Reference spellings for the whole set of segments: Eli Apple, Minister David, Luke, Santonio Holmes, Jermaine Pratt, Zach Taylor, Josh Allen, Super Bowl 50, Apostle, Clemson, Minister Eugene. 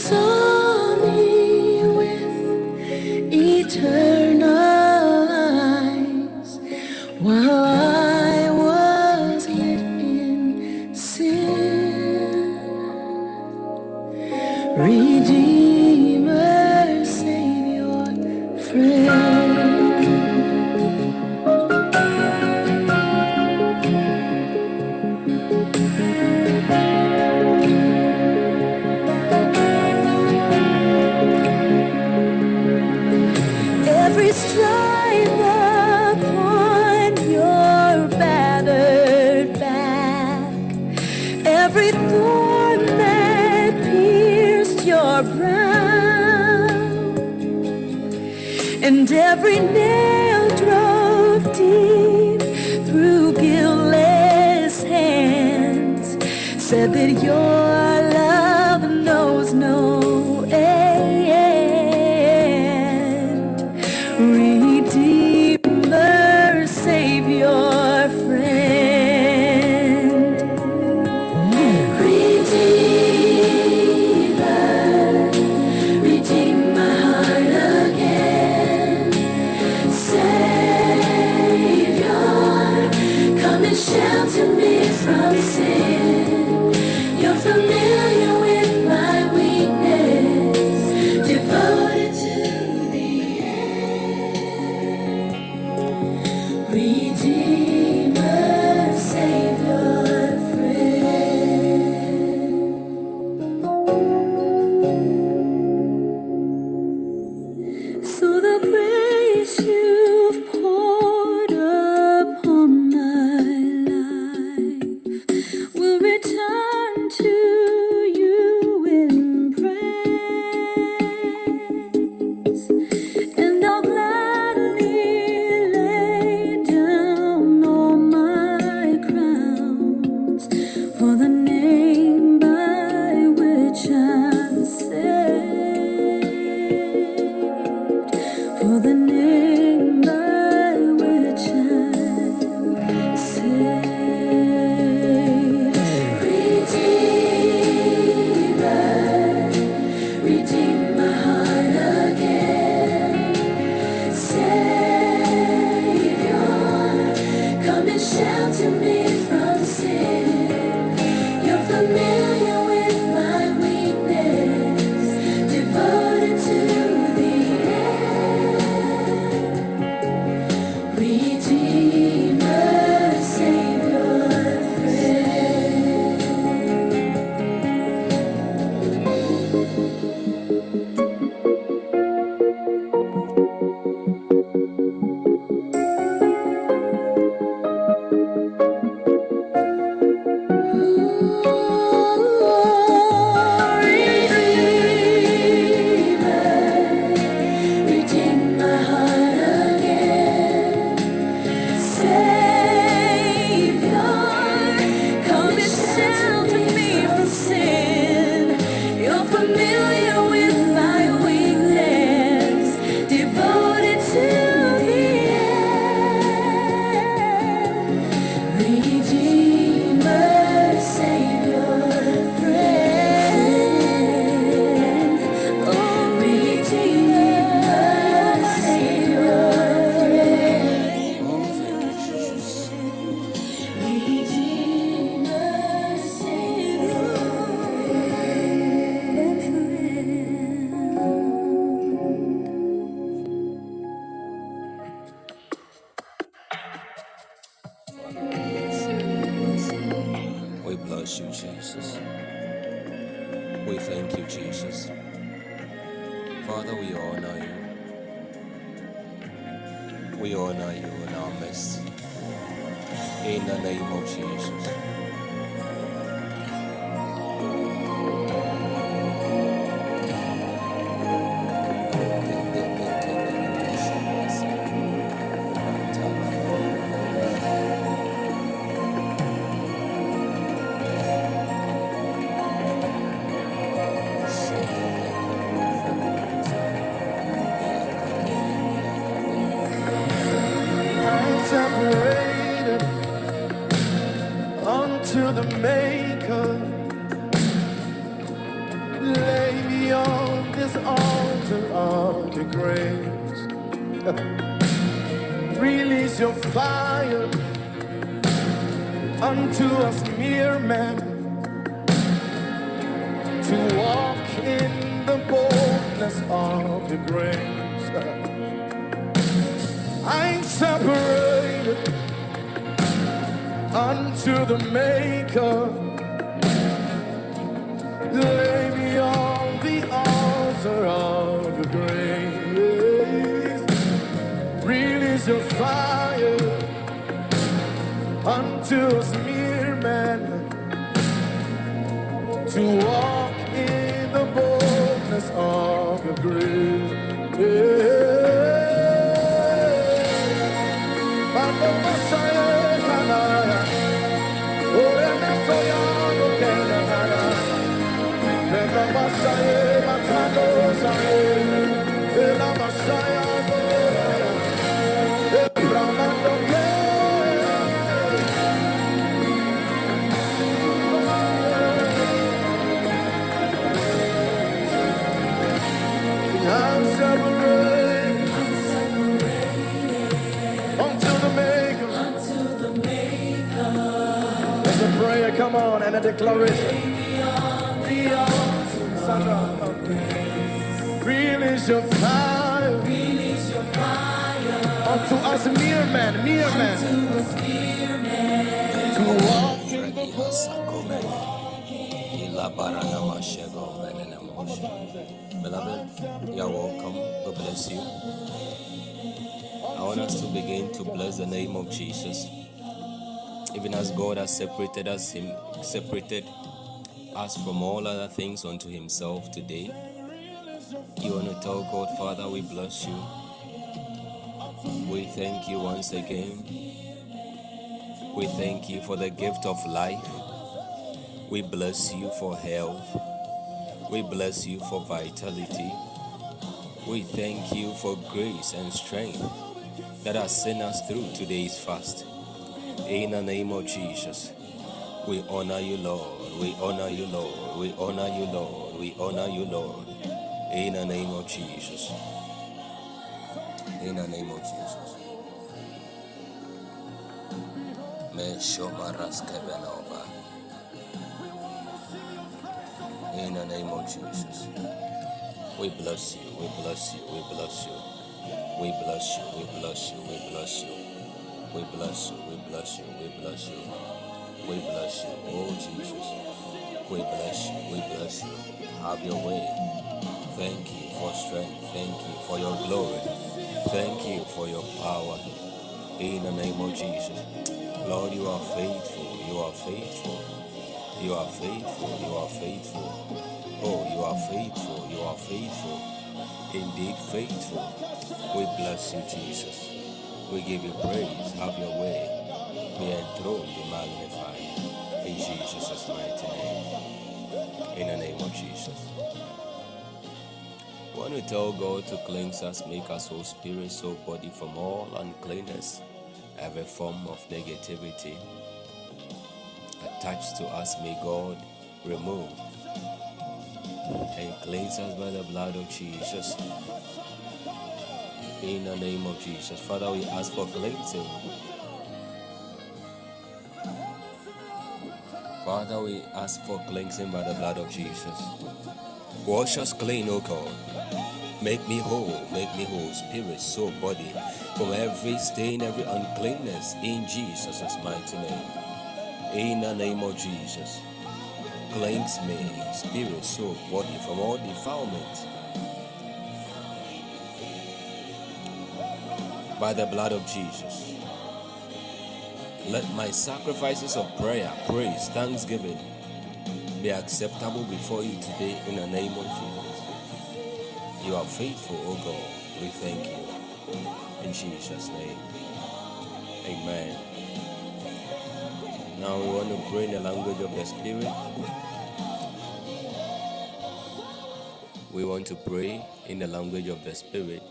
Separated on this altar of the grace. Release your fire unto us mere men to walk in the boldness of the grace. I'm separated unto the Maker. Lay me on the altar of the grace. Release your fire unto us mere men to walk in the boldness of the grace. There's a prayer, come on, and a declaration. Release your fire unto us mere men, to walk in the boldness. Beloved, you are welcome. God bless you. I want us to begin to bless the name of Jesus. Even as God has separated us, separated us from all other things unto himself today. You want to tell God, Father, we bless you. We thank you once again. We thank you for the gift of life. We bless you for health. We bless you for vitality. We thank you for grace and strength that has sent us through today's fast. In the name of Jesus, we honor you, Lord. We honor you, Lord. We honor you, Lord. We honor you, Lord. In the name of Jesus. In the name of Jesus. Meshobaras Kebanov. In the name of Jesus. We bless you. We bless you. We bless you. We bless you. We bless you. We bless you. We bless you. We bless you. We bless you. We bless you, oh Jesus. We bless you, we bless you. Have your way. Thank you for strength. Thank you for your glory. Thank you for your power. In the name of Jesus. Lord, you are faithful. You are faithful. You are faithful. You are faithful. Oh, you are faithful. You are faithful. Indeed faithful. We bless you, Jesus. We give you praise. Have your way. Be enthroned, be magnified in Jesus' mighty name. In the name of Jesus. When we tell God to cleanse us, make us whole spirit, soul, body from all uncleanness, every form of negativity attached to us, may God remove and cleanse us by the blood of Jesus. In the name of Jesus. Father, we ask for cleansing. Father, we ask for cleansing by the blood of Jesus. Wash us clean, O God. Make me whole, spirit, soul, body, from every stain, every uncleanness, in Jesus' mighty name. In the name of Jesus. Cleanse me, spirit, soul, body, from all defilement. By the blood of Jesus. Let my sacrifices of prayer, praise, thanksgiving be acceptable before you today in the name of Jesus. You are faithful, O God. We thank you. In Jesus' name. Amen. Now we want to pray in the language of the Spirit. We want to pray in the language of the Spirit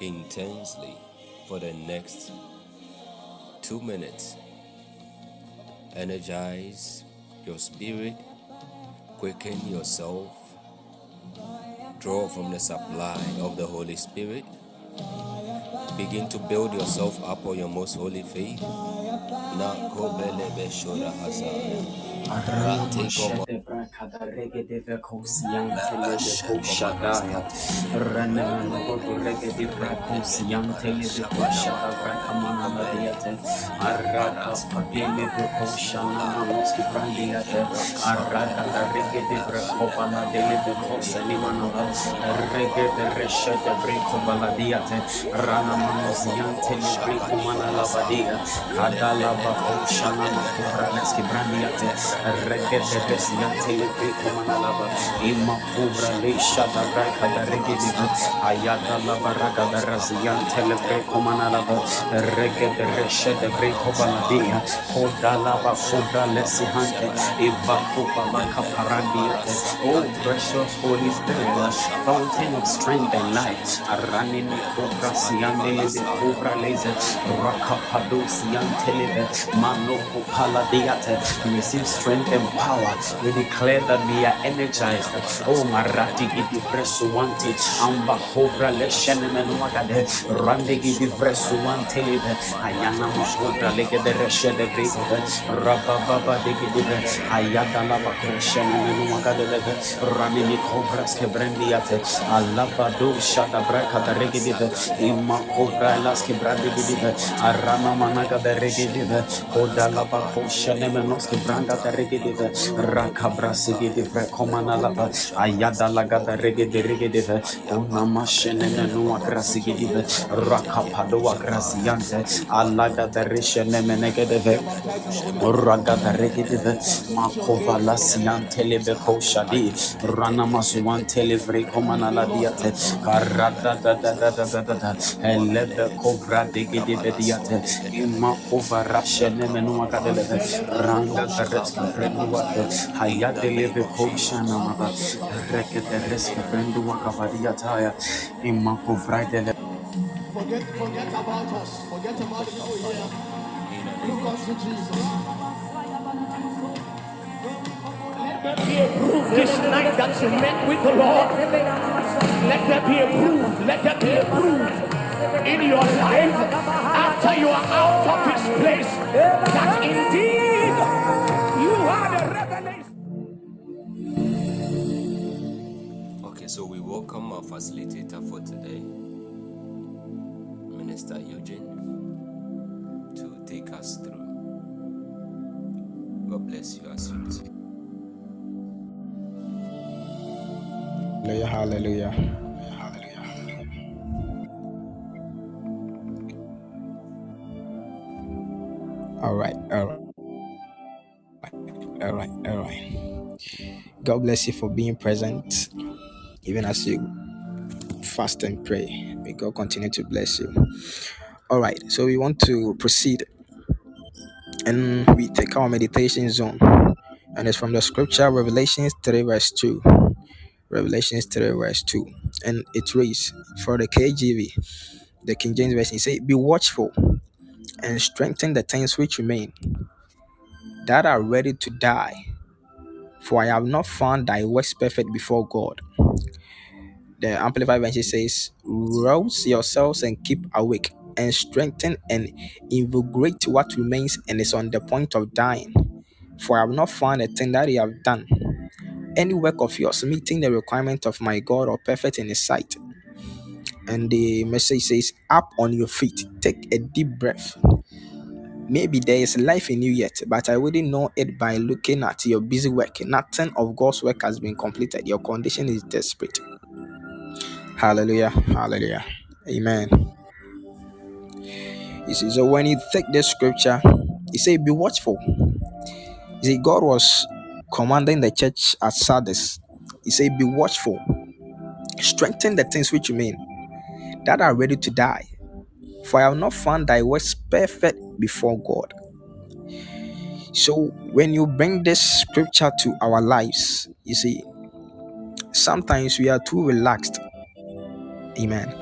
intensely for the next 2 minutes. Energize your spirit, quicken yourself, Draw from the supply of the Holy Spirit. Begin to build yourself up on your most holy faith. Oh, precious Holy Spirit, fountain of strength and life, receive strength and power. We declare that we are energized. Oh, Marati Gidivresuante, Amba Cobra Leshanem and Wakade, Randi Gidivresuante, Ayana Moshoda Lega de Resha de Grigo, Rababa de Gidive, Ayata Lava Creshen and Wakade, Ramini Cobra Skebrandiate, Alabado Shada Braca de Regidive, Ima Cobra Laskebradive, Arama Managa de Regidive, Odalaba Coshanem and Oskebranda de Regidive, Rakabrasidive, Comanalaba, Ayada Lagada Regidive, Unamashen and Nua Grasidive, Rakapadoa Grasiante, Alada de Rishanem and Negadive, Ragada Regidive, Makova Lasiante Lebeco Shadi, Ranamasuan Televre Comanaladiate, Carada da, and Lebecobra de Gidiate, Imakova Rashanem and Nua Forget about us. Forget about the new year. Look unto Jesus. Let there be a proof this night that you met with the Lord. Let there be a proof. Let there be a proof in your life after you are out of this place that indeed you are the revelation. Okay, so we welcome our facilitator for today, Minister Eugene, to take us through. God bless you as you do. Hallelujah, hallelujah. All right. God bless you for being present, even as you fast and pray. May God continue to bless you. All right, so we want to proceed, and we take our meditation zone, and it's from the scripture Revelations 3:2. Revelations 3:2, and it reads for the KJV, the King James Version. It says, "Be watchful and strengthen the things which remain that are ready to die, for I have not found thy works perfect before God." The Amplified Version says, "Rouse yourselves and keep awake, and strengthen and invigorate what remains and is on the point of dying, for I have not found a thing that ye have done, any work of yours meeting the requirement of my God or perfect in his sight." And the message says, "Up on your feet, take a deep breath. Maybe there is life in you yet, but I wouldn't know it by looking at your busy work. Nothing of God's work has been completed. Your condition is desperate." Hallelujah, hallelujah, amen. You see, so when you take this scripture, he said, "Be watchful." You see, God was commanding the church at Sardis. He said, "Be watchful. Strengthen the things which remain that are ready to die, for I have not found thy works perfect before God." So when you bring this scripture to our lives, you see, sometimes we are too relaxed. Amen.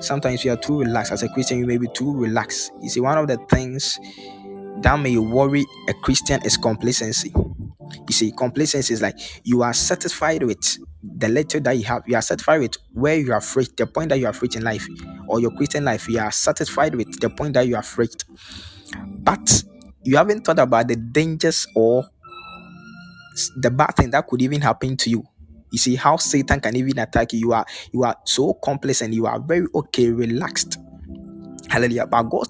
Sometimes we are too relaxed. As a Christian, you may be too relaxed. You see, one of the things that may worry a Christian is complacency. You see, complacency is like you are satisfied with the little that you are satisfied with where you have reached, the point that you have reached in life or your Christian life. You are satisfied with the point that you have reached, but you haven't thought about the dangers or the bad thing that could even happen to you. You see how Satan can even attack you. You are so complacent. You are very okay, relaxed. Hallelujah. But God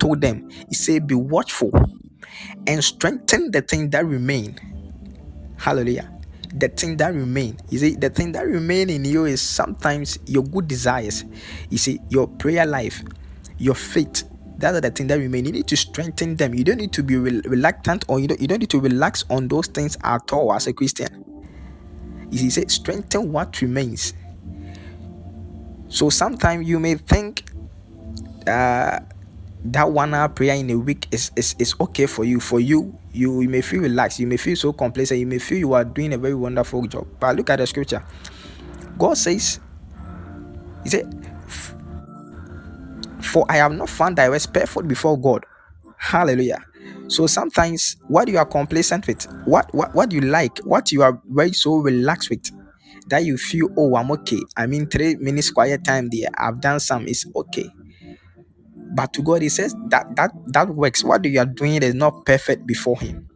told them, He said, be watchful and strengthen the thing that remain. Hallelujah. The thing that remain. You see, the thing that remain in you is sometimes your good desires. You see, your prayer life, your faith. That are the things that remain. You need to strengthen them. You don't need to be reluctant, or you don't need to relax on those things at all as a Christian. He said, strengthen what remains. So sometimes you may think that 1 hour prayer in a week is okay for you. For you may feel relaxed. You may feel so complacent. You may feel you are doing a very wonderful job. But look at the scripture. God says, He said, for I have not found thy ways perfect before God. Hallelujah. So sometimes what you are complacent with, what you like, what you are very so relaxed with, that you feel, oh, I'm okay. I mean, 3 minutes quiet time there. I've done some. It's okay. But to God, He says that works. What you are doing is not perfect before Him.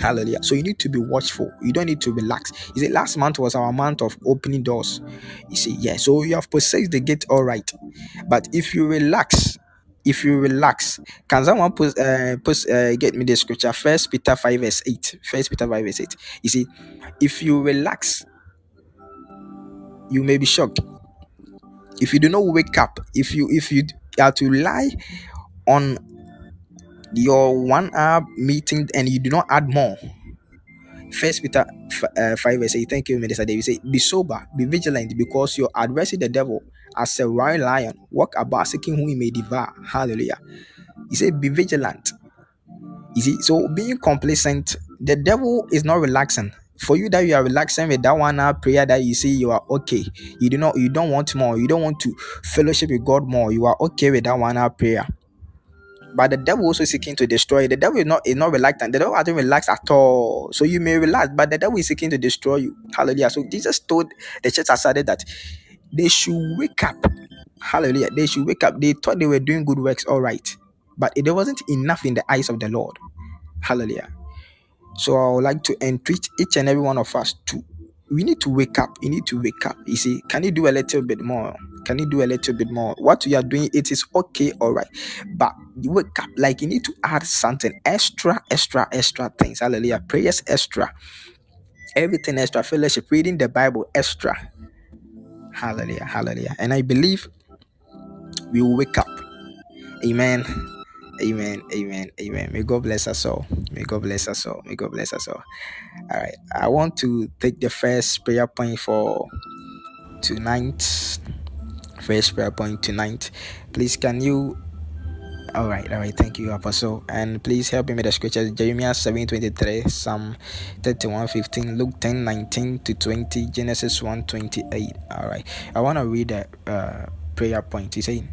Hallelujah. So you need to be watchful. You don't need to relax. You see, last month was our month of opening doors. You see, yeah. So you have possessed the gate, all right. But if you relax, can someone get me the scripture? 1 Peter 5:8. 1 Peter 5:8. You see, if you relax, you may be shocked. If you do not wake up, if you are to lie on your 1 hour meeting and you do not add more. 1 Peter 5:8. Thank you, Minister David. Say, be sober, be vigilant, because your adversary, the devil, as a roaring lion, walk about seeking whom he may devour. Hallelujah. He said, be vigilant. You see, so being complacent, the devil is not relaxing. For you that you are relaxing with that 1 hour prayer that you see, you are okay. You don't want more. You don't want to fellowship with God more. You are okay with that 1 hour prayer. But the devil also seeking to destroy. The devil is not reluctant. The devil hasn't relaxed at all. So you may relax, but the devil is seeking to destroy you. Hallelujah. So Jesus told the church aside that they should wake up. Hallelujah. They should wake up. They thought they were doing good works, all right. But it wasn't enough in the eyes of the Lord. Hallelujah. So I would like to entreat each and every one of us to, we need to wake up. You need to wake up. You see, can you do a little bit more? Can you do a little bit more? What you are doing, it is okay, all right. But you wake up, like you need to add something extra things. Hallelujah. Prayers extra. Everything extra. Fellowship, reading the Bible extra. Hallelujah. And I believe we will wake up. Amen. May God bless us all. All right. I want to take the first prayer point for tonight. Please, can you? All right. Thank you, Apostle. And please help me with the scriptures. Jeremiah 7:23, Psalm 31:15, Luke 10:19-20, Genesis 1:28. All right. I want to read the prayer point. He said,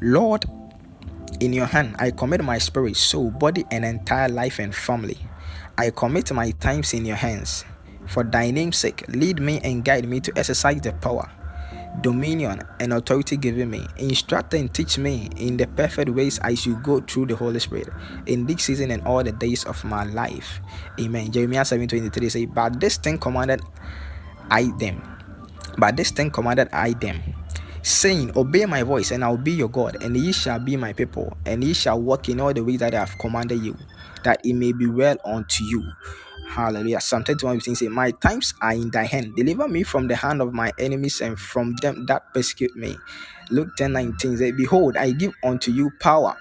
Lord, in your hand I commit my spirit, soul, body, and entire life and family. I commit my times in your hands. For thy name's sake, lead me and guide me to exercise the power, dominion, and authority given me. Instruct and teach me in the perfect ways I should go through the Holy Spirit in this season and all the days of my life. Amen. Jeremiah 7:23 says, But this thing commanded I them, saying, obey my voice, and I will be your God, and ye shall be my people, and ye shall walk in all the ways that I have commanded you, that it may be well unto you. Hallelujah. Psalm 31:15 says, my times are in thy hand. Deliver me from the hand of my enemies and from them that persecute me. Luke 10:19 says, behold, I give unto you power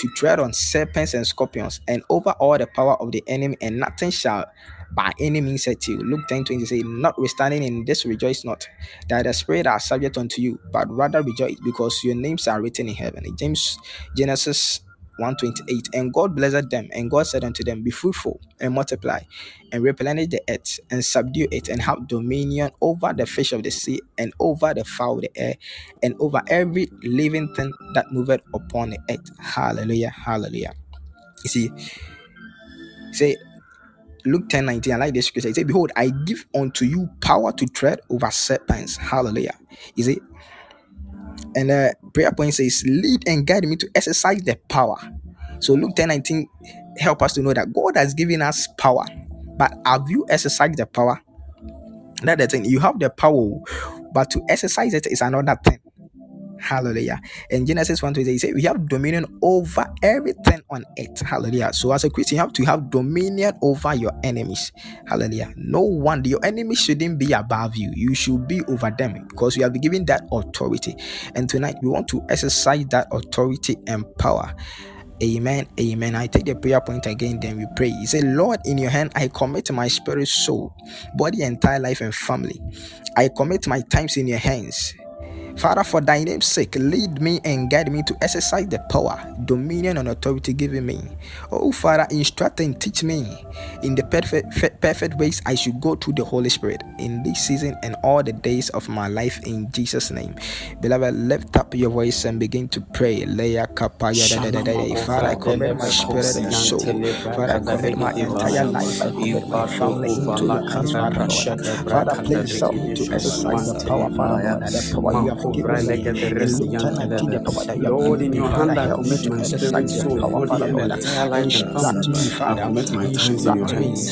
to tread on serpents and scorpions, and over all the power of the enemy, and nothing shall by any means hurt you. Luke 10:20 says, notwithstanding in this rejoice not, that the spirit are subject unto you, but rather rejoice, because your names are written in heaven. Genesis 1:28. And God blessed them, and God said unto them, be fruitful and multiply, and replenish the earth, and subdue it, and have dominion over the fish of the sea, and over the fowl of the air, and over every living thing that moveth upon the earth. Hallelujah. You see, Luke 10:19, I like this scripture. It says, behold, I give unto you power to tread over serpents. Hallelujah. You see? And the prayer point says, lead and guide me to exercise the power. So Luke 10:19 help us to know that God has given us power. But have you exercised the power? That's the thing. You have the power, but to exercise it is another thing. Hallelujah. In Genesis 1:20, he said, we have dominion over everything on earth. Hallelujah. So as a Christian, you have to have dominion over your enemies. Hallelujah. No one, your enemies shouldn't be above you. You should be over them because you have been given that authority. And tonight, we want to exercise that authority and power. Amen, amen. I take the prayer point again, then we pray. He said, Lord, in your hand, I commit my spirit, soul, body, entire life, and family. I commit my times in your hands. Father, for thy name's sake, lead me and guide me to exercise the power, dominion, and authority given me. Oh, Father, instruct and teach me in the perfect ways I should go through the Holy Spirit in this season and all the days of my life in Jesus' name. Beloved, lift up your voice and begin to pray. Father, I commit my spirit and soul. Father, I commit my entire life. I commit my family into your hands, Father, please help me to exercise the power, Father. Lord, in your hand, I commit my spirit, soul, body, and entire life and family. I commit my times in your hands.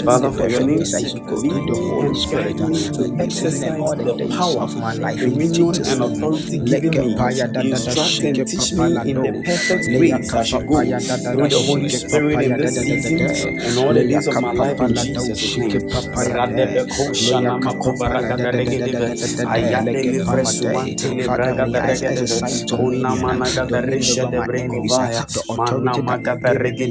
Father, for your name's sake, lead the Holy Spirit to exercise the power of my life, dominion, and authority given me. Instruct and teach me in the perfect ways I should go through the Holy Spirit in this season and all the days of my life in Jesus' name. Lord, in your hands I Rana Manoske Branga the Reggae,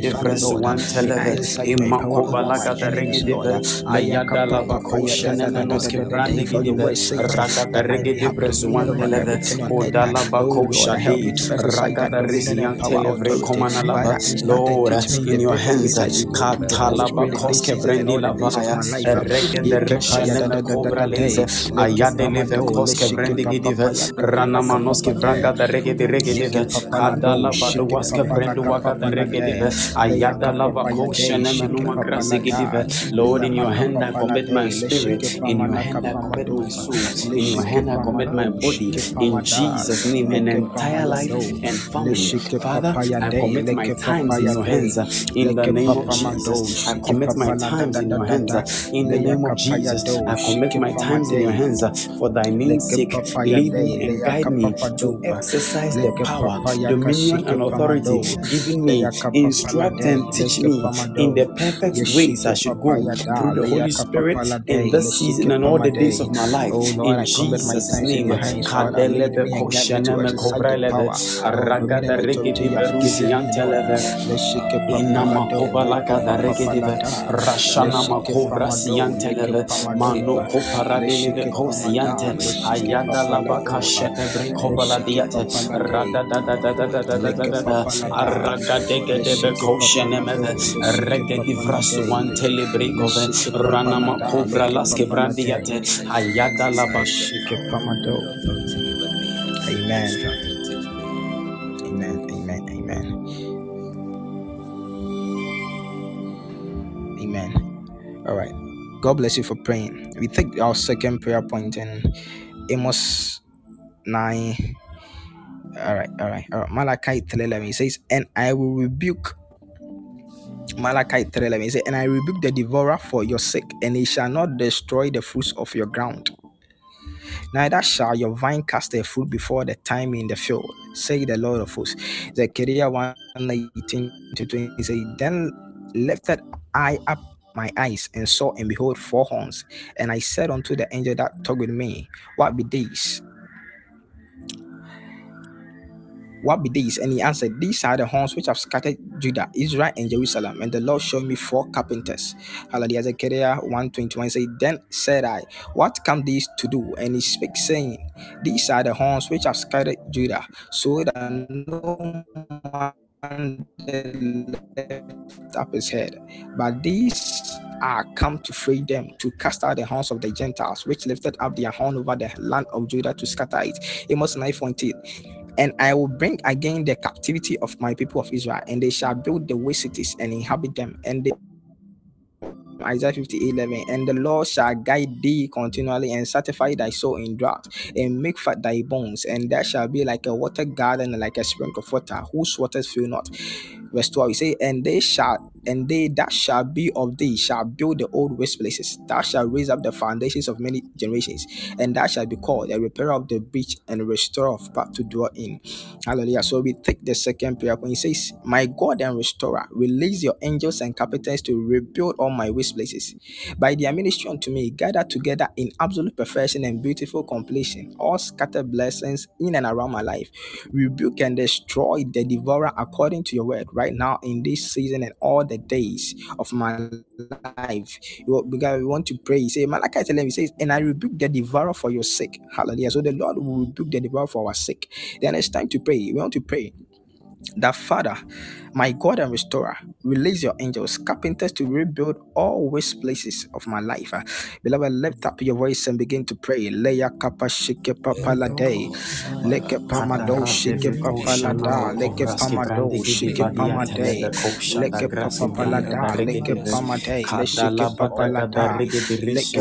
Adala Baluaska Branduaka the Reggae, Ayada Lava Koshan and Magrasigive. Lord, in your hand I commit my spirit, in your hand I commit my soul, in your hand I commit my body, in Jesus' name, an entire life and family. Father, I commit my times in your hands, in the name of Jesus. I commit my times in your hands, in the name of Jesus. I commit my times in your hands, for thy name's sake. Lead me and guide me to exercise the power, dominion, and authority given me. Instruct and teach me in the perfect ways I should go through the Holy Spirit in this season and all the days of my life. In Jesus' name. Amen. All right. God bless you for praying. We take our second prayer point in Amos 9. All right. Malachi 3:11 says, and I will rebuke. Malachi 3:11 says, and I rebuke the devourer for your sake, and he shall not destroy the fruits of your ground. Neither shall your vine cast a fruit before the time in the field, say the Lord of hosts. Zechariah 1:19-20 says, then lifted I up my eyes and saw, and behold, four horns. And I said unto the angel that talked with me, What be these? And he answered, these are the horns which have scattered Judah, Israel, and Jerusalem. And the Lord showed me four carpenters. Hallelujah. Zechariah 1:21 says, then said I, what come these to do? And he spake, saying, these are the horns which have scattered Judah, so that no man lift up his head. But these are come to free them, to cast out the horns of the Gentiles, which lifted up their horn over the land of Judah to scatter it. Amos 9:14. And I will bring again the captivity of my people of Israel, and they shall build the waste cities and inhabit them, and they Isaiah 58:11, and the Lord shall guide thee continually, and satisfy thy soul in drought, and make fat thy bones, and that shall be like a water garden, like a spring of water, whose waters fail not. Verse 12, we say, and they that shall be of thee shall build the old waste places, that shall raise up the foundations of many generations, and that shall be called a repairer of the breach and a restorer of path to dwell in. Hallelujah. So we take the second prayer when he says, my God and restorer, release your angels and captains to rebuild all my waste places. By their ministry unto me, gather together in absolute perfection and beautiful completion all scattered blessings in and around my life. Rebuke and destroy the devourer according to your word, right now in this season and all the days of my life. Because we want to pray. Say Malachi 11, he says, and I rebuke the devourer for your sake. Hallelujah. So the Lord will rebuke the devourer for our sake. Then it's time to pray. We want to pray that, Father, my God and restorer, release your angels, carpenters to rebuild all waste places of my life. Beloved, lift up your voice and begin to pray. Leya kapa shike papala day, leke pamado shike papala da, leke pamado shike papala day, leke papala da, leke pamado shike papala da, leke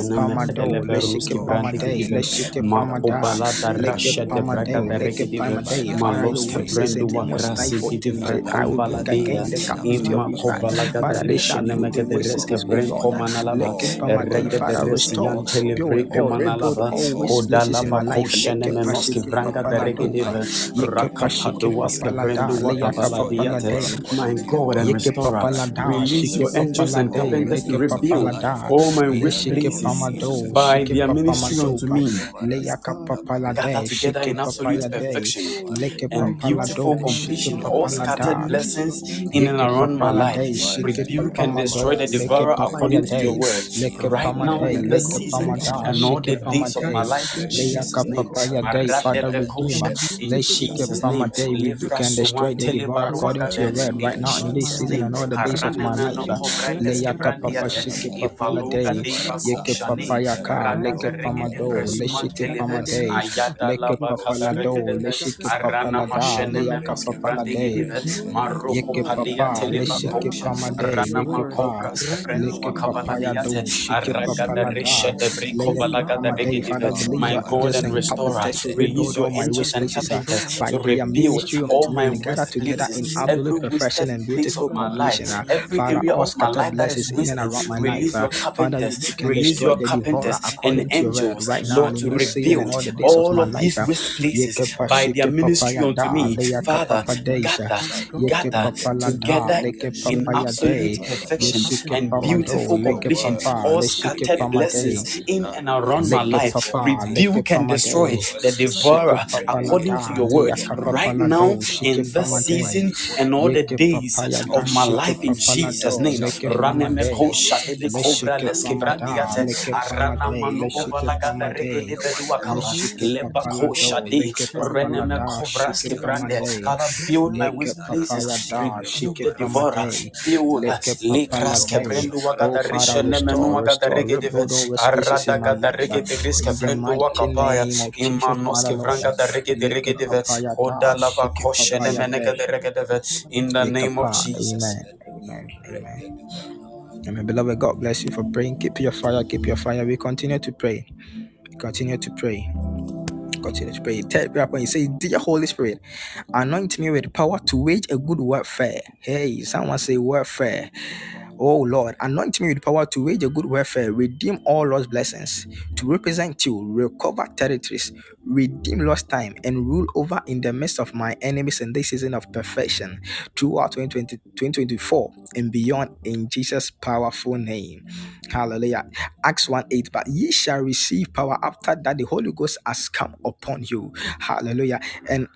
pamado shike papala day, leke pamado shike. My God, and restorer, release your angels and captains to rebuild all my waste places by their ministry unto me. Gather together in absolute perfection and beautiful completion all scattered blessings in and around my life. Rebuke and destroy the devourer according to your word, right now in this season and all the days of my life. Rebuke and destroy the devourer according to your word, right now in this season and all the days of my life. My God and restorer, release your angels and captains to rebuild all my waste places, every wasted place of my life, every area of my life that is wasted. Release your carpenters and angels, Lord, to rebuild all of these waste places by their ministry unto me. Father, gather together in absolute perfection and beautiful completion all scattered blessings in and around my life. Rebuke and destroy the devourer according to your word, right now in this season and all the days of my life, in Jesus' name. Build my waste places, rebuke the devourer, build lekras kebrendo wakada rishenemu wakada regedeve arada gada regede riskebrendo wakapaya imanos kebranga da regede regedeve odala bakosheneme gada regedeve. In the name of Jesus. Amen. Amen. Beloved, God bless you for praying. Keep your fire. Keep your fire. We continue to pray. Continue to pray. Continue to pray. Third prayer point, say, dear Holy Spirit, anoint me with power to wage a good warfare. Hey, someone say warfare. Oh Lord, anoint me with power to wage a good warfare, redeem all lost blessings, to represent you, recover territories, redeem lost time, and rule over in the midst of my enemies in this season of perfection throughout 2024 and beyond, in Jesus' powerful name. Hallelujah. Acts 1:8, but ye shall receive power after that the Holy Ghost has come upon you. Hallelujah. And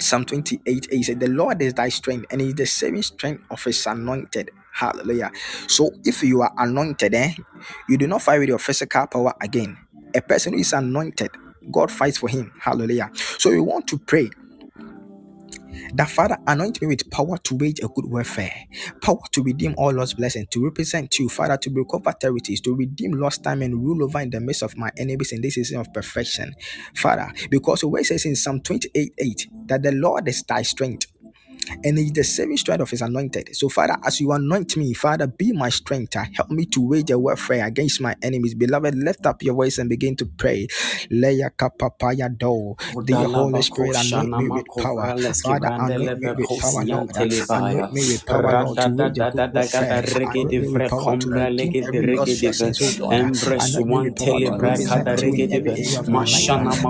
Psalm 28, he said, the Lord is thy strength, and is the saving strength of his anointed. Hallelujah. So if you are anointed, you do not fight with your physical power again. A person who is anointed, God fights for him. Hallelujah. So we want to pray that, Father, anoint me with power to wage a good warfare, power to redeem all lost blessings, to represent you, Father, to recover territories, to redeem lost time, and rule over in the midst of my enemies in this season of perfection, Father, because the word says in Psalm 28:8 that the Lord is thy strength, and it's the saving strength of his anointed. So, Father, as you anoint me, Father, be my strength. Help me to wage a warfare against my enemies. Beloved, lift up your voice and begin to pray. The Holy Spirit anoint me with power. Father, anoint me with power, Lord. Anoint me with power, Lord, to wage a good warfare. Anoint me with power to redeem God's blessings, Lord. Anoint me with power to represent you in every area of my life.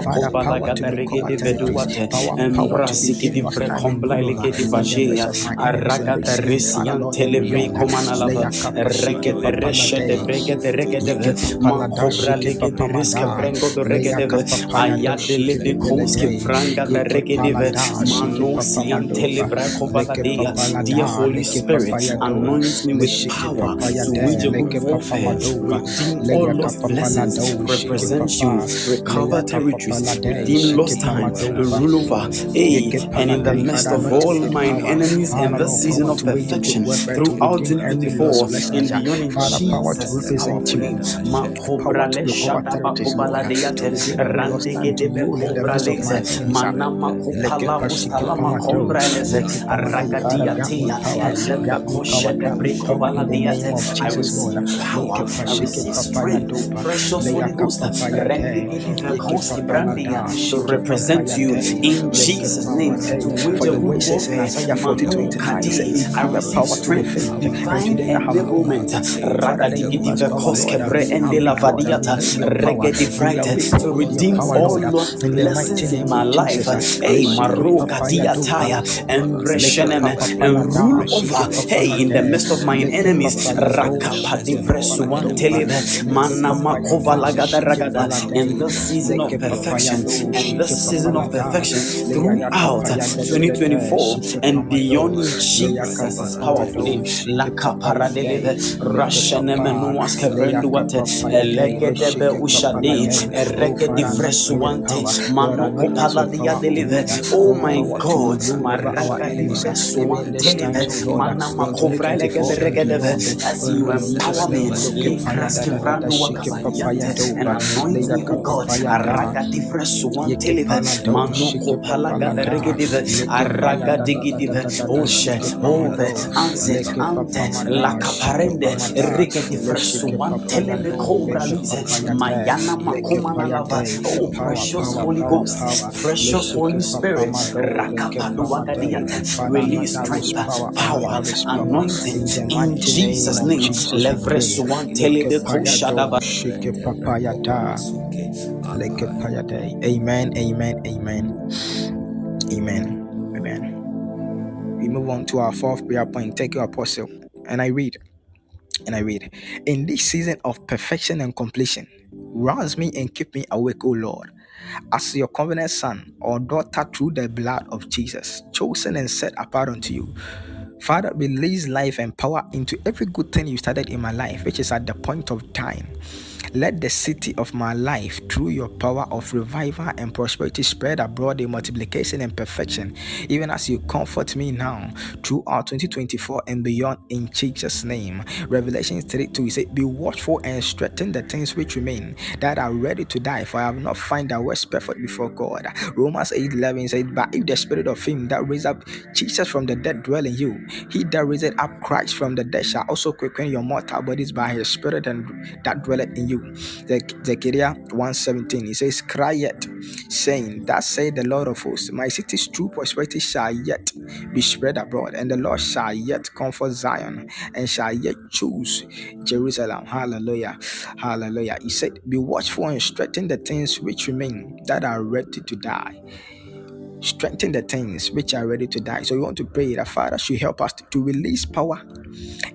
Father, power to be combative, power to be given of time, Dear Holy Spirit, anoint me with power to all lost blessings, represent you, recover territories, redeem lost time, rule over, and in the midst of all mine enemies in this season of perfection, throughout the 24 in the union to represent you in Jesus' name. For the way says in Isaiah 40:29, he said, "I will power to defend divine enablement." To redeem all lost blessings in my life, and rule over, in the midst of my enemies, in the season of perfection, throughout 2024 and beyond, Jesus' powerful name. Oh my God, as you empower me, and anoint me, O God, precious Holy Ghost, precious Holy Spirit, release strength, power, anointing in Jesus' name. Amen, amen, amen. Amen. Amen. We move on to our fourth prayer point. Thank you, Apostle. And I read. In this season of perfection and completion, rouse me and keep me awake, O Lord, as your covenant son or daughter through the blood of Jesus, chosen and set apart unto you. Father, release life and power into every good thing you started in my life, which is at the point of time. Let the city of my life, through your power of revival and prosperity, spread abroad in multiplication and perfection, even as you comfort me now, throughout 2024 and beyond, in Jesus' name. Revelation 3:2, he said, "Be watchful and strengthen the things which remain that are ready to die, for I have not found thy works perfect before God." Romans 8:11 said, "But if the spirit of him that raised up Jesus from the dead dwell in you, he that raised up Christ from the dead shall also quicken your mortal bodies by his spirit and that dwelleth in you." Zechariah 1:17, he says, "Cry yet, saying, Thus saith the Lord of hosts, my city's true prosperity shall yet be spread abroad, and the Lord shall yet comfort Zion, and shall yet choose Jerusalem." Hallelujah, hallelujah. He said, "Be watchful and strengthen the things which remain that are ready to die." Strengthen the things which are ready to die. So we want to pray that Father should help us to release power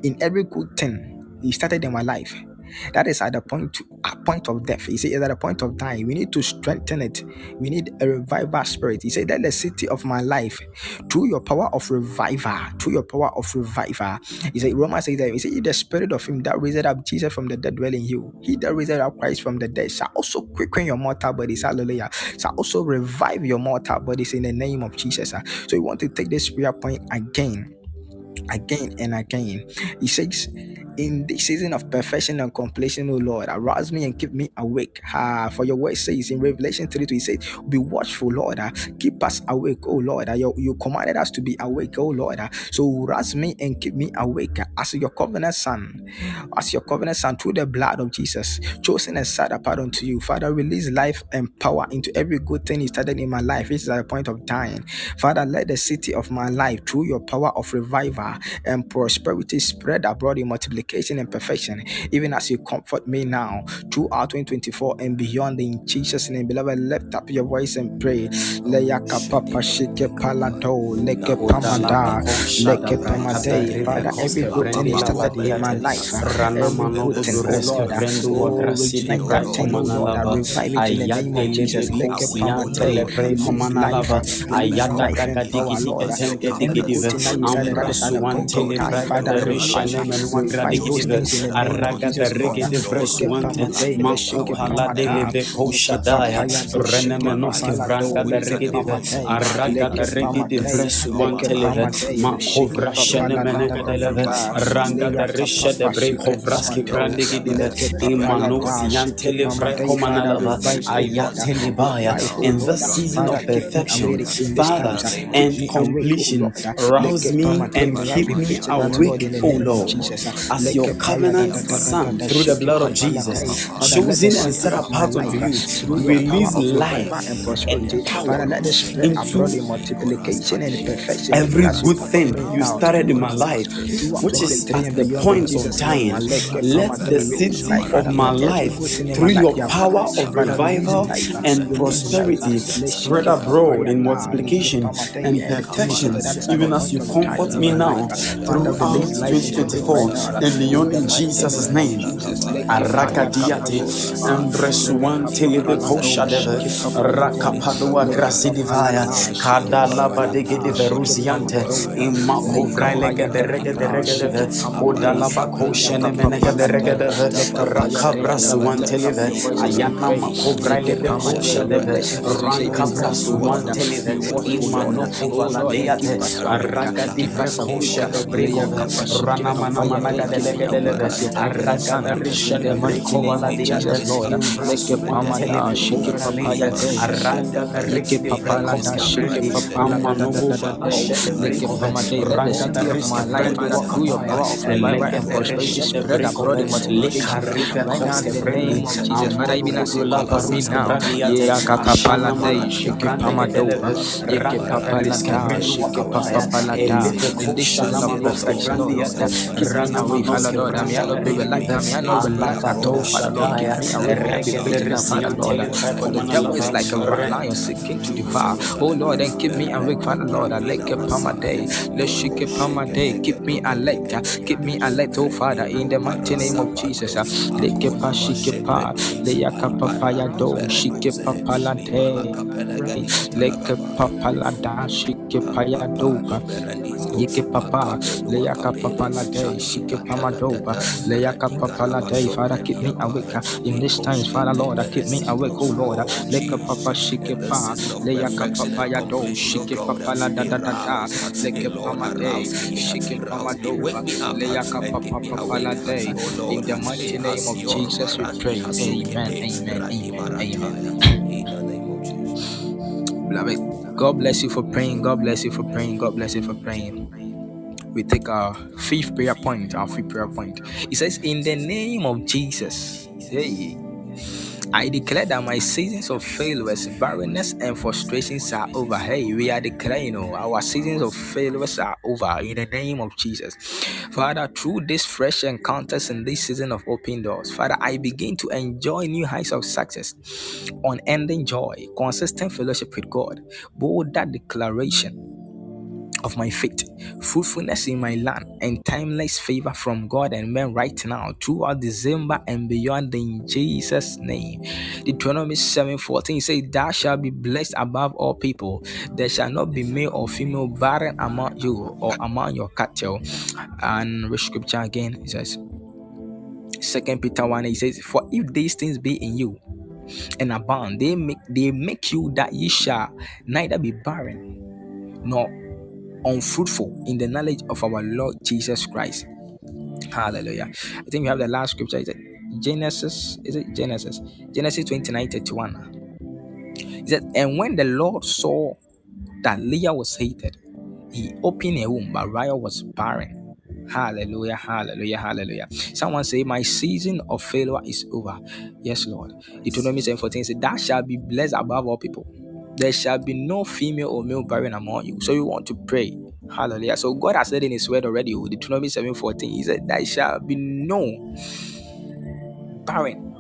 in every good thing he started in my life. That is at the point of death. He said, "At the point of dying, we need to strengthen it. We need a revival spirit." He said, "Let the city of my life, through your power of revival, He said, Romans 8:11. He said, "If the spirit of him that raised up Jesus from the dead dwell in you, he that raised up Christ from the dead shall also quicken your mortal bodies." Hallelujah. "Shall also revive your mortal bodies in the name of Jesus." So we want to take this prayer point again and again. He says, in this season of perfection and completion, O Lord, arouse me and keep me awake. For your word says in Revelation 3:2, it says, be watchful, Lord. Keep us awake, O Lord. You commanded us to be awake, O Lord. So arouse me and keep me awake as your covenant son. As your covenant son, through the blood of Jesus, chosen and set apart unto you. Father, release life and power into every good thing you started in my life, which is at the point of dying. Father, let the city of my life, through your power of revival and prosperity, spread abroad in multiplication and perfection, even as you comfort me now throughout 2024 and beyond. In Jesus' name, beloved, lift up your voice and pray. Father, every good thing is started in my life. Every good thing in the season of perfection, Father, and completion, rouse me and keep me awake, O Lord, as your covenant son, through the blood of Jesus, chosen and set apart unto you. Release life and power into every good thing you started in my life, which is at the point of dying. Let the city of my life, through your power of revival and prosperity, spread abroad in multiplication and perfection, even as you comfort me now throughout 2024 and beyond, in Jesus' name. Arakadiate and Resuan Televekoshadeva Rakapadua Gracidivaya Kadalaba de Gediverusiante in Makovralega de Regadeve Odalabakoshenemenega de Regadeve Rakabrasuan Televe Ayana Makovrale de Koshadeve Rakabrasuan Televe Imanokoladeate Arakadivakosha Ranamanamanaga de Regadeve That was like a lion seeking to devour. Oh Lord, and keep me awake, Father Lord. I like it for my day. Let's shake it for my day. Keep me alert. Keep me alert, oh Father, in the mighty name of Jesus. Like it for shake it for. Like a papaya do. Shake it for palate. Like a papalada. Shake it for ya do. Like a papa. Like a papalade. Shake it for my do. Like a papalade. Father, keep me awake. In this time, Father Lord, keep me awake, oh Lord. Like a papa shake it pa, like a papaya do, shake it papa la da da da, like a papa day, shake it papa do, like a papa la day. In the mighty name of Jesus, we pray. Amen, amen, amen, amen. Beloved, God bless you for praying. God bless you for praying. God bless you for praying. We take our fifth prayer point. It says, in the name of Jesus, hey, I declare that my seasons of failures, barrenness, and frustrations are over. Hey, we are declaring, our seasons of failures are over in the name of Jesus. Father, through these fresh encounters in this season of open doors, Father, I begin to enjoy new heights of success, unending joy, consistent fellowship with God, bolder declaration of my faith, fruitfulness in my land, and timeless favor from God and men right now, throughout December and beyond, in Jesus' name. Deuteronomy 7:14 says, thou shalt be blessed above all people. There shall not be male or female barren among you or among your cattle. And read scripture again. It says, 2 Peter 1, it says, for if these things be in you and abound, they make you that ye shall neither be barren nor unfruitful in the knowledge of our Lord Jesus Christ. Hallelujah. I think we have the last scripture. Is it Genesis? Is it Genesis? Genesis 29:31. It says, and when the Lord saw that Leah was hated, he opened her womb, but Rachel was barren. Hallelujah, hallelujah, hallelujah. Someone say, my season of failure is over. Yes, Lord. Deuteronomy 7:14 says, thou shalt be blessed above all people. There shall be no female or male barren among you. So you want to pray. Hallelujah. So God has said in his word already, Deuteronomy 7:14, he said, there shall be no barren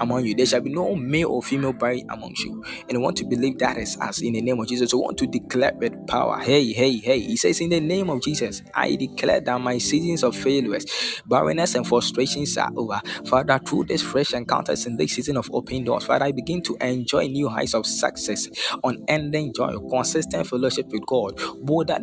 among you. There shall be no male or female barren amongst you. And I want to believe that is us in the name of Jesus. I want to declare with power. Hey. He says, in the name of Jesus, I declare that my seasons of failures, barrenness, and frustrations are over. Father, through these fresh encounters in this season of open doors, Father, I begin to enjoy new heights of success, unending joy, consistent fellowship with God, bolder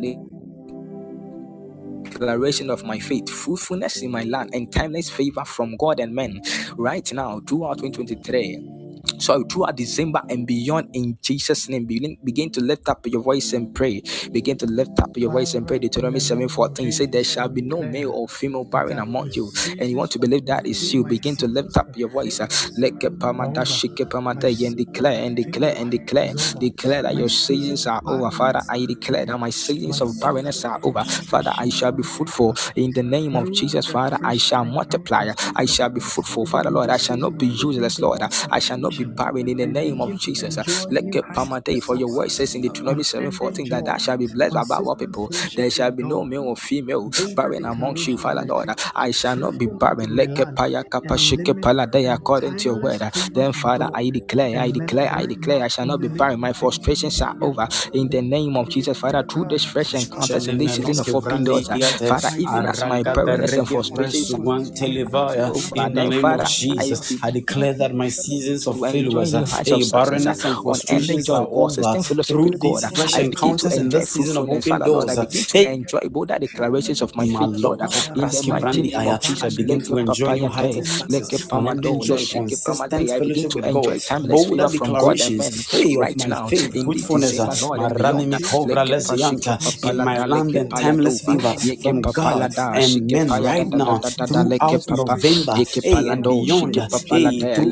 declaration of my faith, fruitfulness in my land, and timeless favor from God and men right now throughout 2023. So throughout December and beyond, in Jesus' name, begin to lift up your voice and pray. Begin to lift up your voice and pray. Deuteronomy 7:14, he said, there shall be no male or female barren among you. And you want to believe that is you. Begin to lift up your voice. And declare. Declare that your seasons are over. Father, I declare that my seasons of barrenness are over. Father, I shall be fruitful in the name of Jesus. Father, I shall multiply. I shall be fruitful. Father, Lord, I shall not be useless, Lord. I shall not be barren in the name of Jesus. Let get Pamate, for your word says in Deuteronomy 7:14 that thou shalt be blessed above all people. There shall be no male or female barren amongst you, Father Lord. I shall not be barren. Let get Payakapashike Paladaya according to your word. Then, Father, I declare, I shall not be barren. My frustrations are over in the name of Jesus, Father. Through this fresh encounters in this season of open doors, Father, even as my barrenness and frustrations are over, in the name of Jesus, I declare that my seasons of failures, a barrenness and frustrations are over. Through these fresh encounters in this season of open doors, I enjoy both the declarations of my Lord. I begin to enjoy your heights. I enjoy consistent fellowship with God. Both declarations right now, fruitfulness, in my land and timeless favor from God and men right now, throughout November and beyond, throughout December and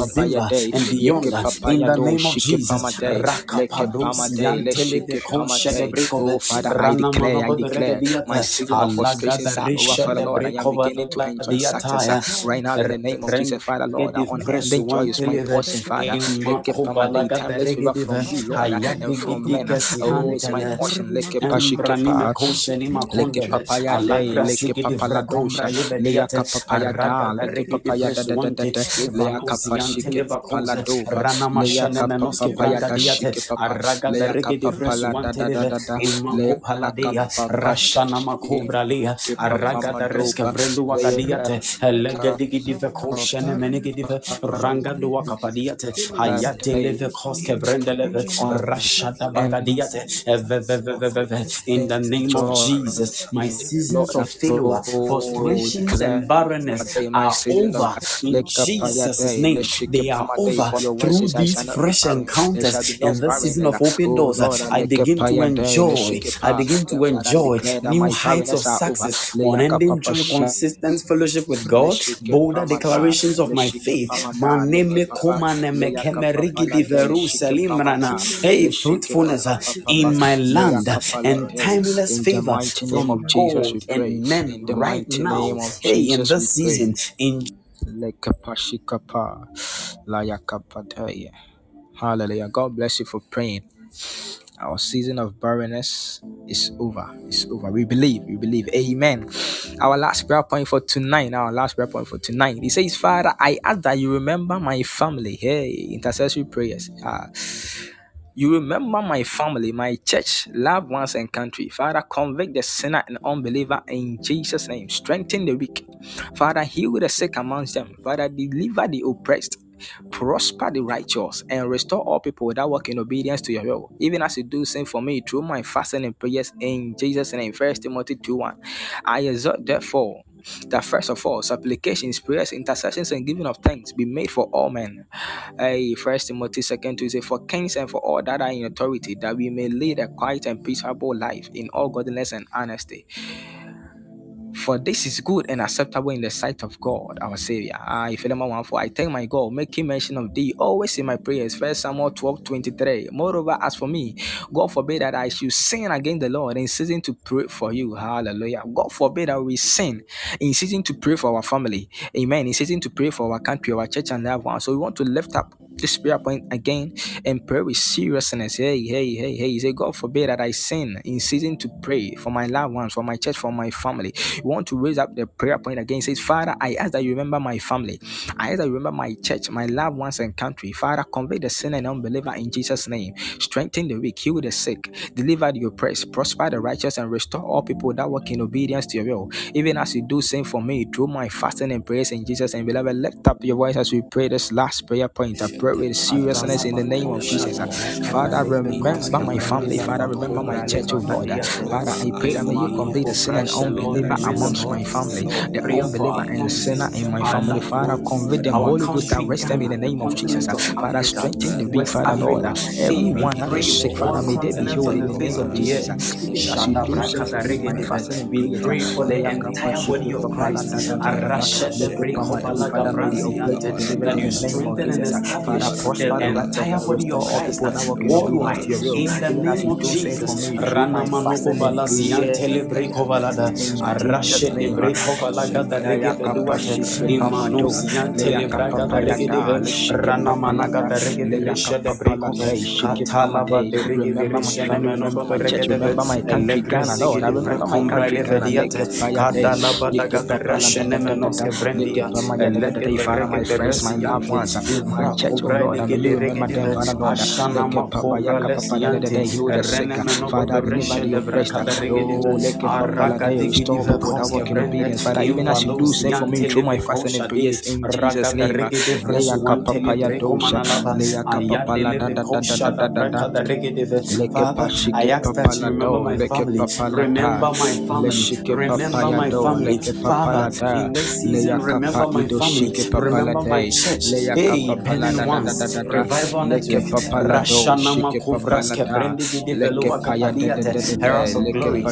beyond, in the name of Jesus. I declare my season of frustrations are over, Lord. I am beginning to enjoy success right now in the name of Jesus, Father, Lord. I want to enjoy is my portion, Father. I in the name of Jesus, my seasons of failure, frustrations, and barrenness are over. In Jesus' name, they are over. Through these fresh encounters and this season of open doors, I begin to enjoy new heights of success, unending joy, consistent fellowship with God, bolder declarations of my faith. Hey, fruitfulness in my land and timeless favor from God and men right now. Hey, in this season, in Hallelujah. God bless you for praying. Our season of barrenness is over. It's over. We believe. Amen. Our last prayer point for tonight. He says, Father, I ask that you remember my family. Hey, intercessory prayers. You remember my family, my church, loved ones, and country. Father, convict the sinner and unbeliever in Jesus' name. Strengthen the weak. Father, heal the sick amongst them. Father, deliver the oppressed. Prosper the righteous and restore all people that work in obedience to your will, even as you do same for me through my fasting and prayers in Jesus' name. 1 Timothy 2:1. I exhort therefore that first of all, supplications, prayers, intercessions, and giving of thanks be made for all men. 1 Timothy 2:2 says, for kings and for all that are in authority, that we may lead a quiet and peaceable life in all godliness and honesty. For this is good and acceptable in the sight of God, our Savior. For I thank my God, making mention of thee always in my prayers. 1 Samuel 12:23. Moreover, as for me, God forbid that I should sin against the Lord in ceasing to pray for you. Hallelujah. God forbid that we sin in ceasing to pray for our family. Amen. In ceasing to pray for our country, our church, and loved ones. So we want to lift up this prayer point again and pray with seriousness. He said, God forbid that I sin in ceasing to pray for my loved ones, for my church, for my family. You want to raise up the prayer point again. It says, Father, I ask that you remember my family. I ask that you remember my church, my loved ones and country. Father, convey the sinner and unbeliever in Jesus' name. Strengthen the weak, heal the sick, deliver the oppressed, prosper the righteous, and restore all people that work in obedience to your will. Even as you do same for me, through my fasting and prayers in Jesus' name. Beloved, lift up your voice as we pray this last prayer point. I pray with seriousness in the name of Jesus. Father, remember my family. Father, remember my church, oh God. Father, I pray that may you convey the sinner and unbeliever amongst my family, the unbeliever and the sinner in my family. Father, convey them, Holy Ghost, arrest them in the name of Jesus. Father, strengthen the weak, Father, Lord. Everyone that is sick, Father, may they be healed in the name of Jesus. Pray for the entire body of Christ. The break of that you strengthen and establish the entire body of Christ worldwide in the name of Jesus. Even as you do say for me through my fasting and prayers in Jesus' name, I ask that you remember my family, Father, in this season, remember my family, remember my church, healing ones, revive on it, Meshobaras Kebanov, Heralds of Glory,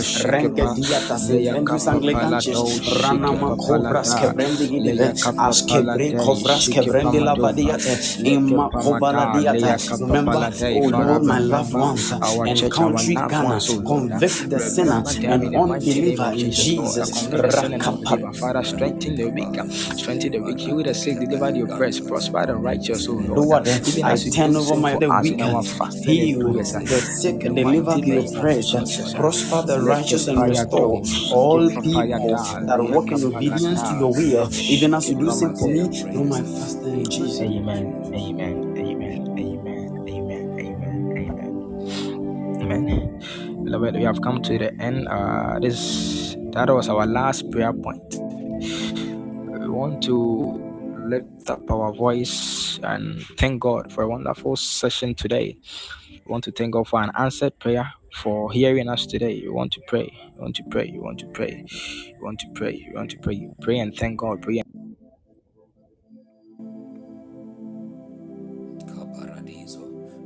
remember, O Lord, my loved ones and country Ghana, convict the sinner and unbeliever in Jesus. Father, strengthen the weak, heal the sick, deliver the oppressed, prosper the righteous. O Lord, I turn over my weak, heal the sick, deliver the oppressed, prosper the righteous, and restore all people that walk in obedience to your will, even as you do same for me through my fasting in Jesus. Amen. Beloved, we have come to the end. That was our last prayer point. We want to lift up our voice and thank God for a wonderful session today. We want to thank God for an answered prayer, for hearing us today. You want to pray, you want to pray, you want to pray, you want to pray, you want to pray, you pray and thank God. Pray.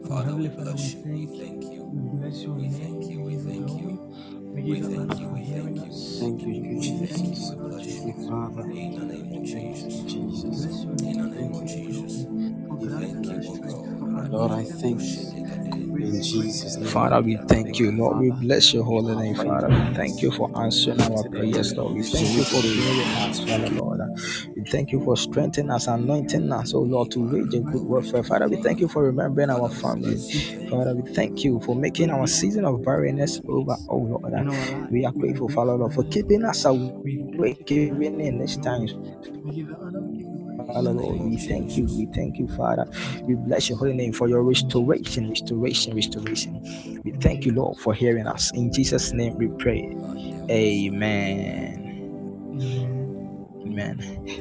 Father, we bless you, we thank you, we thank you, we thank you, we thank you, we thank you, thank you, Jesus. We bless you, Father, in the name of Jesus, in the name of Jesus, we thank you, Lord. I thank you. In Jesus' name. Father, we thank you, Lord. We bless your holy name, Father. We thank you for answering our prayers, Lord. We thank you for hearing us, Father, Lord. We thank you for strengthening us, anointing us, oh Lord, to wage a good warfare. Father, we thank you for remembering our family. Father, we thank you for making our season of barrenness over, oh Lord. And we are grateful, Father, Lord, for keeping us awake even in these times. Lord, we thank you, Father. We bless your holy name for your restoration. We thank you, Lord, for hearing us. In Jesus' name we pray. Amen.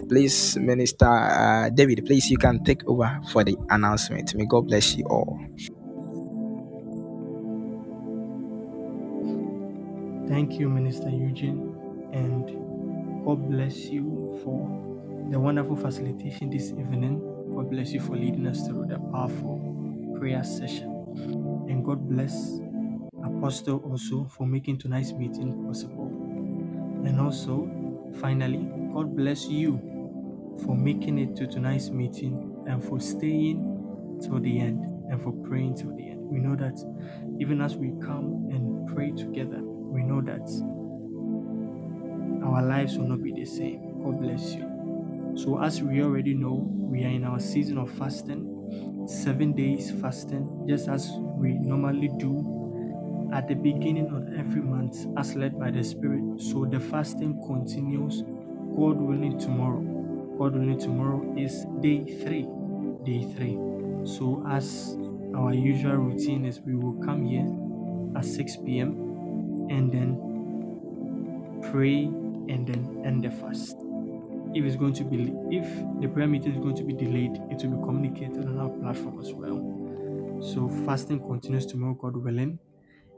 Please, Minister David, please, you can take over for the announcement. May God bless you all. Thank you, Minister Eugene, and God bless you for the wonderful facilitation this evening. God bless you for leading us through the powerful prayer session. And God bless Apostle also for making tonight's meeting possible. And also, finally, God bless you for making it to tonight's meeting and for staying till the end and for praying till the end. We know that even as we come and pray together, we know that our lives will not be the same. God bless you. So as we already know, we are in our season of fasting, 7 days fasting, just as we normally do at the beginning of every month as led by the Spirit. So the fasting continues, God willing, tomorrow. God willing, tomorrow is day 3. So as our usual routine is, we will come here at 6 p.m. and then pray and then end the fast. If the prayer meeting is going to be delayed, it will be communicated on our platform as well. So fasting continues tomorrow, God willing.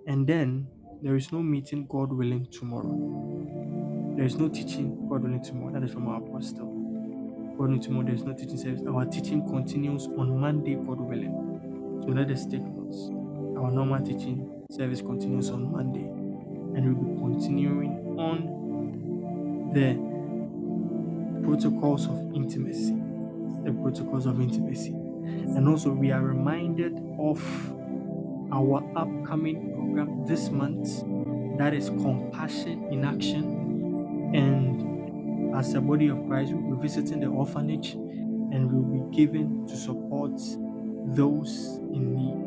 And then, there is no meeting, God willing, tomorrow. There is no teaching, God willing, tomorrow. That is from our apostle. God willing, tomorrow there is no teaching service. Our teaching continues on Monday, God willing. So let us take notes. Our normal teaching service continues on Monday. And we'll be continuing on the protocols of intimacy. And also, we are reminded of our upcoming program this month, that is Compassion in Action. And as a body of Christ, we'll be visiting the orphanage and we'll be giving to support those in need.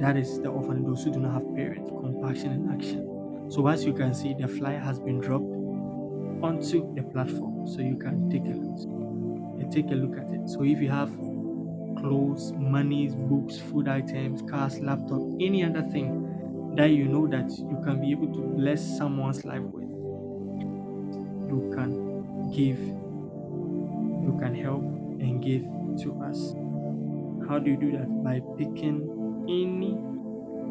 That is the orphanage, those who do not have parents. Compassion in Action. So as you can see, the flyer has been dropped onto the platform, so you can take a look at it. So if you have clothes, monies, books, food items, cars, laptop, any other thing that you know that you can be able to bless someone's life with, you can give, you can help and give to us. How do you do that? By picking any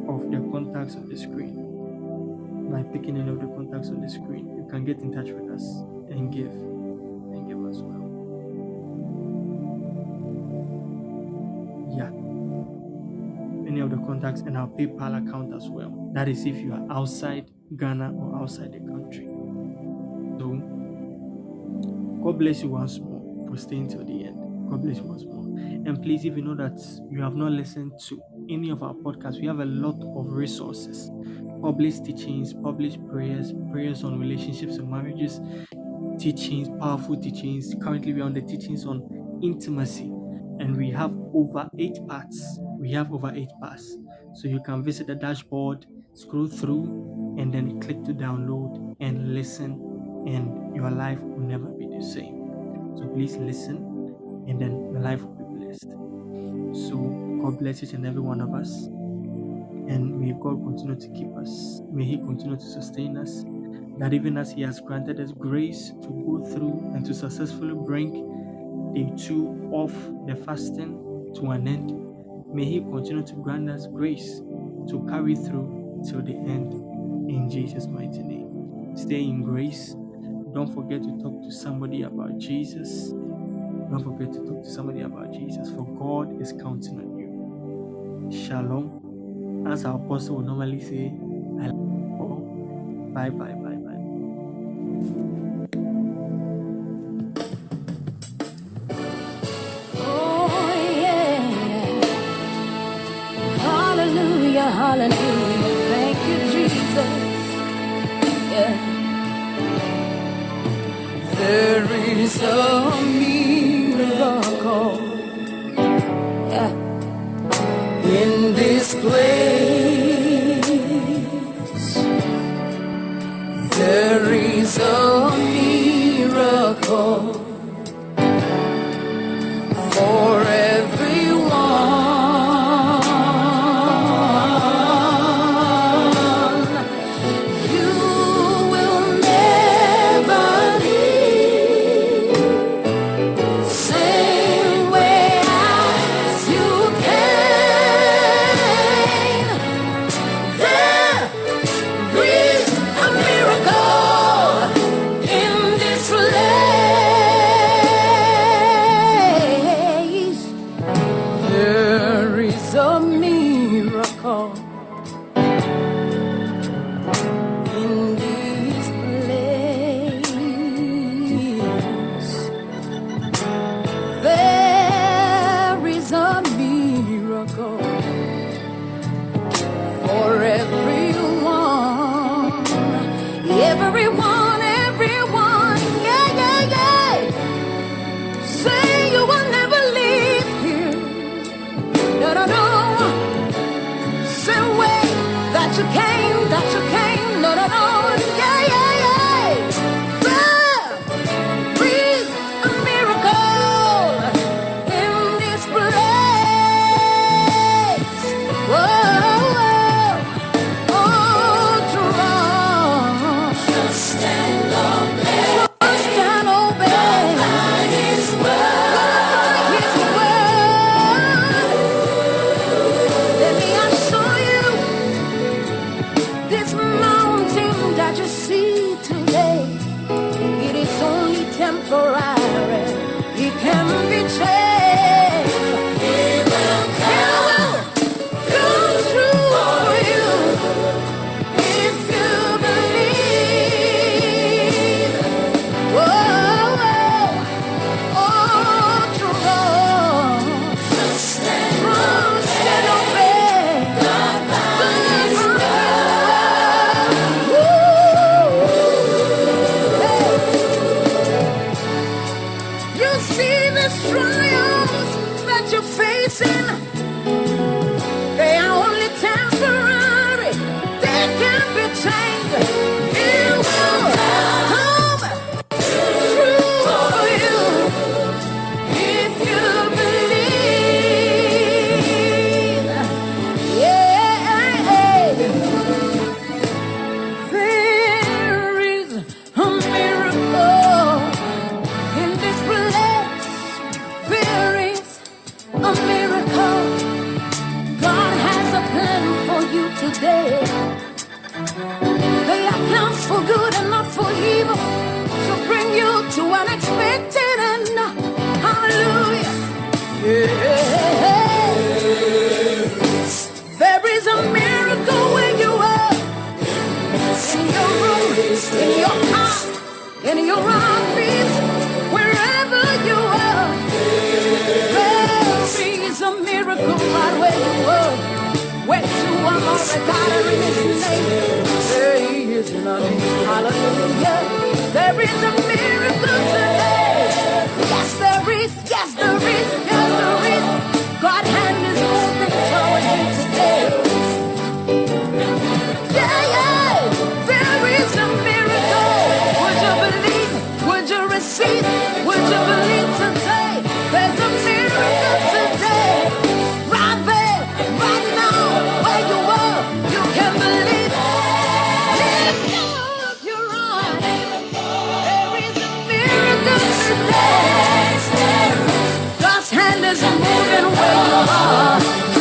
of the contacts on the screen. You can get in touch with us and give as well. Of the contacts and our PayPal account as well. That is if you are outside Ghana or outside the country. So God bless you once more for staying till the end. God bless you once more. And please, if you know that you have not listened to any of our podcasts, we have a lot of resources, published teachings, published prayers on relationships and marriages, teachings, powerful teachings. Currently, we are on the teachings on intimacy, and we have over 8 parts. So you can visit the dashboard, scroll through, and then click to download and listen, and your life will never be the same. So please listen, and then your life will be blessed. So God bless each and every one of us, and may God continue to keep us. May He continue to sustain us, that even as He has granted us grace to go through and to successfully bring day 2 of the fasting to an end, may He continue to grant us grace to carry through till the end, in Jesus' mighty name. Stay in grace. Don't forget to talk to somebody about Jesus. For God is counting on you. Shalom. As our apostle would normally say, I love you all. Bye. Hallelujah, thank you, Jesus. Yeah. There is a miracle, yeah, in this place. There is a miracle for everyone. There is a miracle in this land. today. They are planned for good and not for evil, to bring you to an expected end. Hallelujah. Yeah. There is a miracle where you are, in your room, in your car, in your office, wherever you are. There is a miracle right where you are. Where to one more God in His name. There is nothing. Hallelujah. There is a miracle today. Yes, there is. Yes, there is. Yes, there is. God's hand is moving toward you today. Yeah, yeah. There is a miracle. Would you believe? Would you receive? Would you believe today? There's a miracle today. Right there. Right now. God's hand is moving where you are.